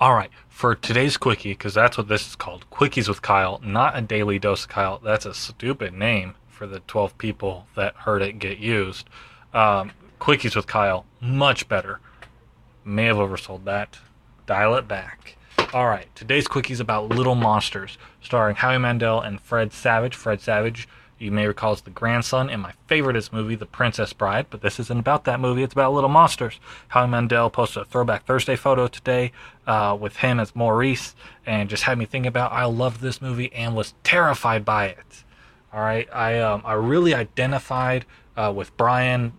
All right, for today's quickie, because that's what this is called, Quickies with Kyle, not a Daily Dose of Kyle. That's a stupid name for the 12 people that heard it get used. Quickies with Kyle, much better. May have oversold that. Dial it back. All right, today's quickie is about Little Monsters, starring Howie Mandel and Fred Savage. Fred Savage, you may recall, is the grandson in my favoriteest movie, The Princess Bride, but this isn't about that movie. It's about Little Monsters. Howie Mandel posted a Throwback Thursday photo today with him as Maurice, and just had me thinking about I loved this movie and was terrified by it. All right, I really identified with Brian,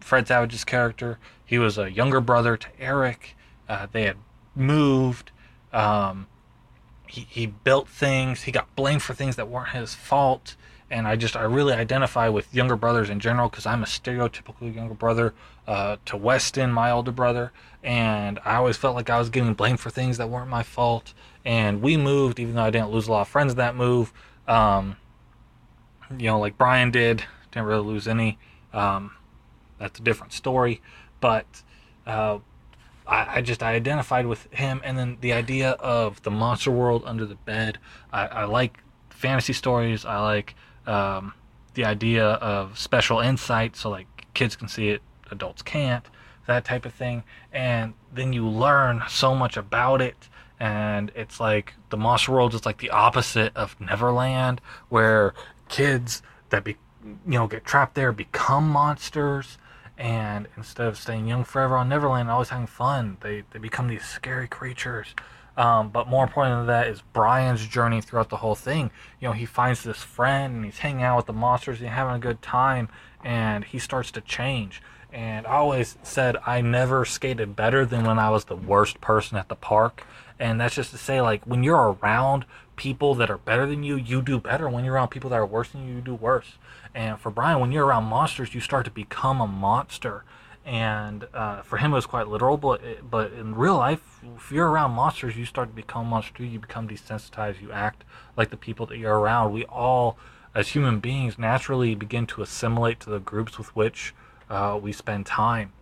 Fred Savage's character. He was a younger brother to Eric. They had moved. He built things. He got blamed for things that weren't his fault. And I really identify with younger brothers in general, because I'm a stereotypical younger brother to Weston, my older brother. And I always felt like I was getting blamed for things that weren't my fault. And we moved, even though I didn't lose a lot of friends in that move. Like Brian did. Didn't really lose any. That's a different story. But I identified with him. And then the idea of the monster world under the bed. I like fantasy stories. I like the idea of special insight, so like kids can see it, adults can't, that type of thing. And then you learn so much about it, and it's like the monster world is like the opposite of Neverland, where kids that get trapped there become monsters. And instead of staying young forever on Neverland, always having fun, they become these scary creatures. But more important than that is Brian's journey throughout the whole thing. He finds this friend, and he's hanging out with the monsters, and having a good time, and he starts to change. And I always said I never skated better than when I was the worst person at the park. And that's just to say, like, when you're around people that are better than you, you do better. When you're around people that are worse than you, you do worse. And for Brian, when you're around monsters, you start to become a monster. And for him, it was quite literal, but in real life, if you're around monsters, you start to become a monster. You become desensitized. You act like the people that you're around. We all, as human beings, naturally begin to assimilate to the groups with which we spend time.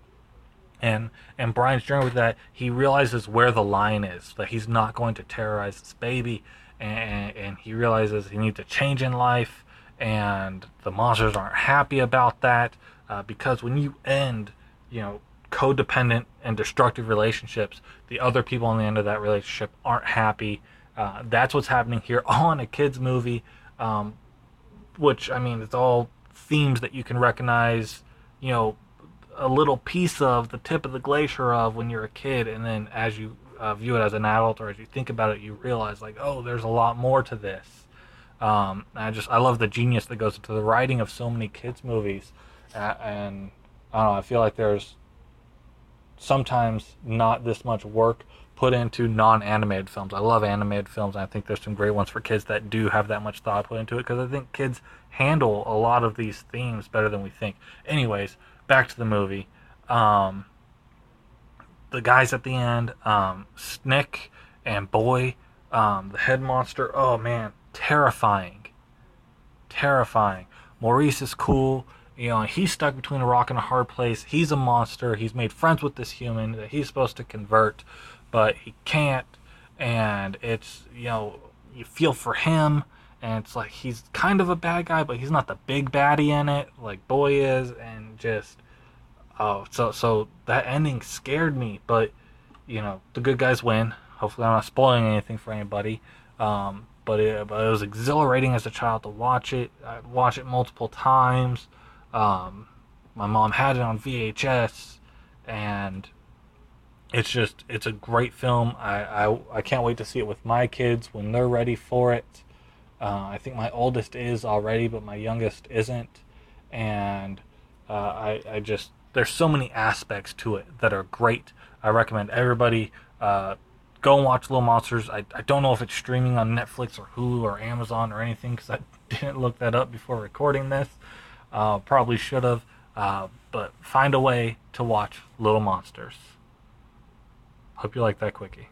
And Brian's journey with that, he realizes where the line is, that he's not going to terrorize this baby, and he realizes he needs to change in life, and the monsters aren't happy about that, because when you end, codependent and destructive relationships, the other people on the end of that relationship aren't happy. That's what's happening here, all in a kid's movie, which, it's all themes that you can recognize, a little piece of the tip of the glacier of when you're a kid, and then as you view it as an adult, or as you think about it, you realize, like, oh, there's a lot more to this. I love the genius that goes into the writing of so many kids' movies, and I don't know, I feel like there's sometimes not this much work put into non-animated films. I love animated films, and I think there's some great ones for kids that do have that much thought put into it, because I think kids handle a lot of these themes better than we think. Anyways, back to the movie. The guys at the end, Snick and Boy, the head monster, oh man, terrifying. Maurice is cool, he's stuck between a rock and a hard place. He's a monster. He's made friends with this human that he's supposed to convert, but he can't, and it's, you feel for him. And it's like, he's kind of a bad guy, but he's not the big baddie in it, like Boy is, and just, so that ending scared me, but, the good guys win. Hopefully I'm not spoiling anything for anybody, but it was exhilarating as a child to watch it. I watched it multiple times. My mom had it on VHS, and it's a great film. I can't wait to see it with my kids when they're ready for it. I think my oldest is already, but my youngest isn't. And there's so many aspects to it that are great. I recommend everybody go and watch Little Monsters. I don't know if it's streaming on Netflix or Hulu or Amazon or anything, because I didn't look that up before recording this. Probably should have. But find a way to watch Little Monsters. Hope you like that quickie.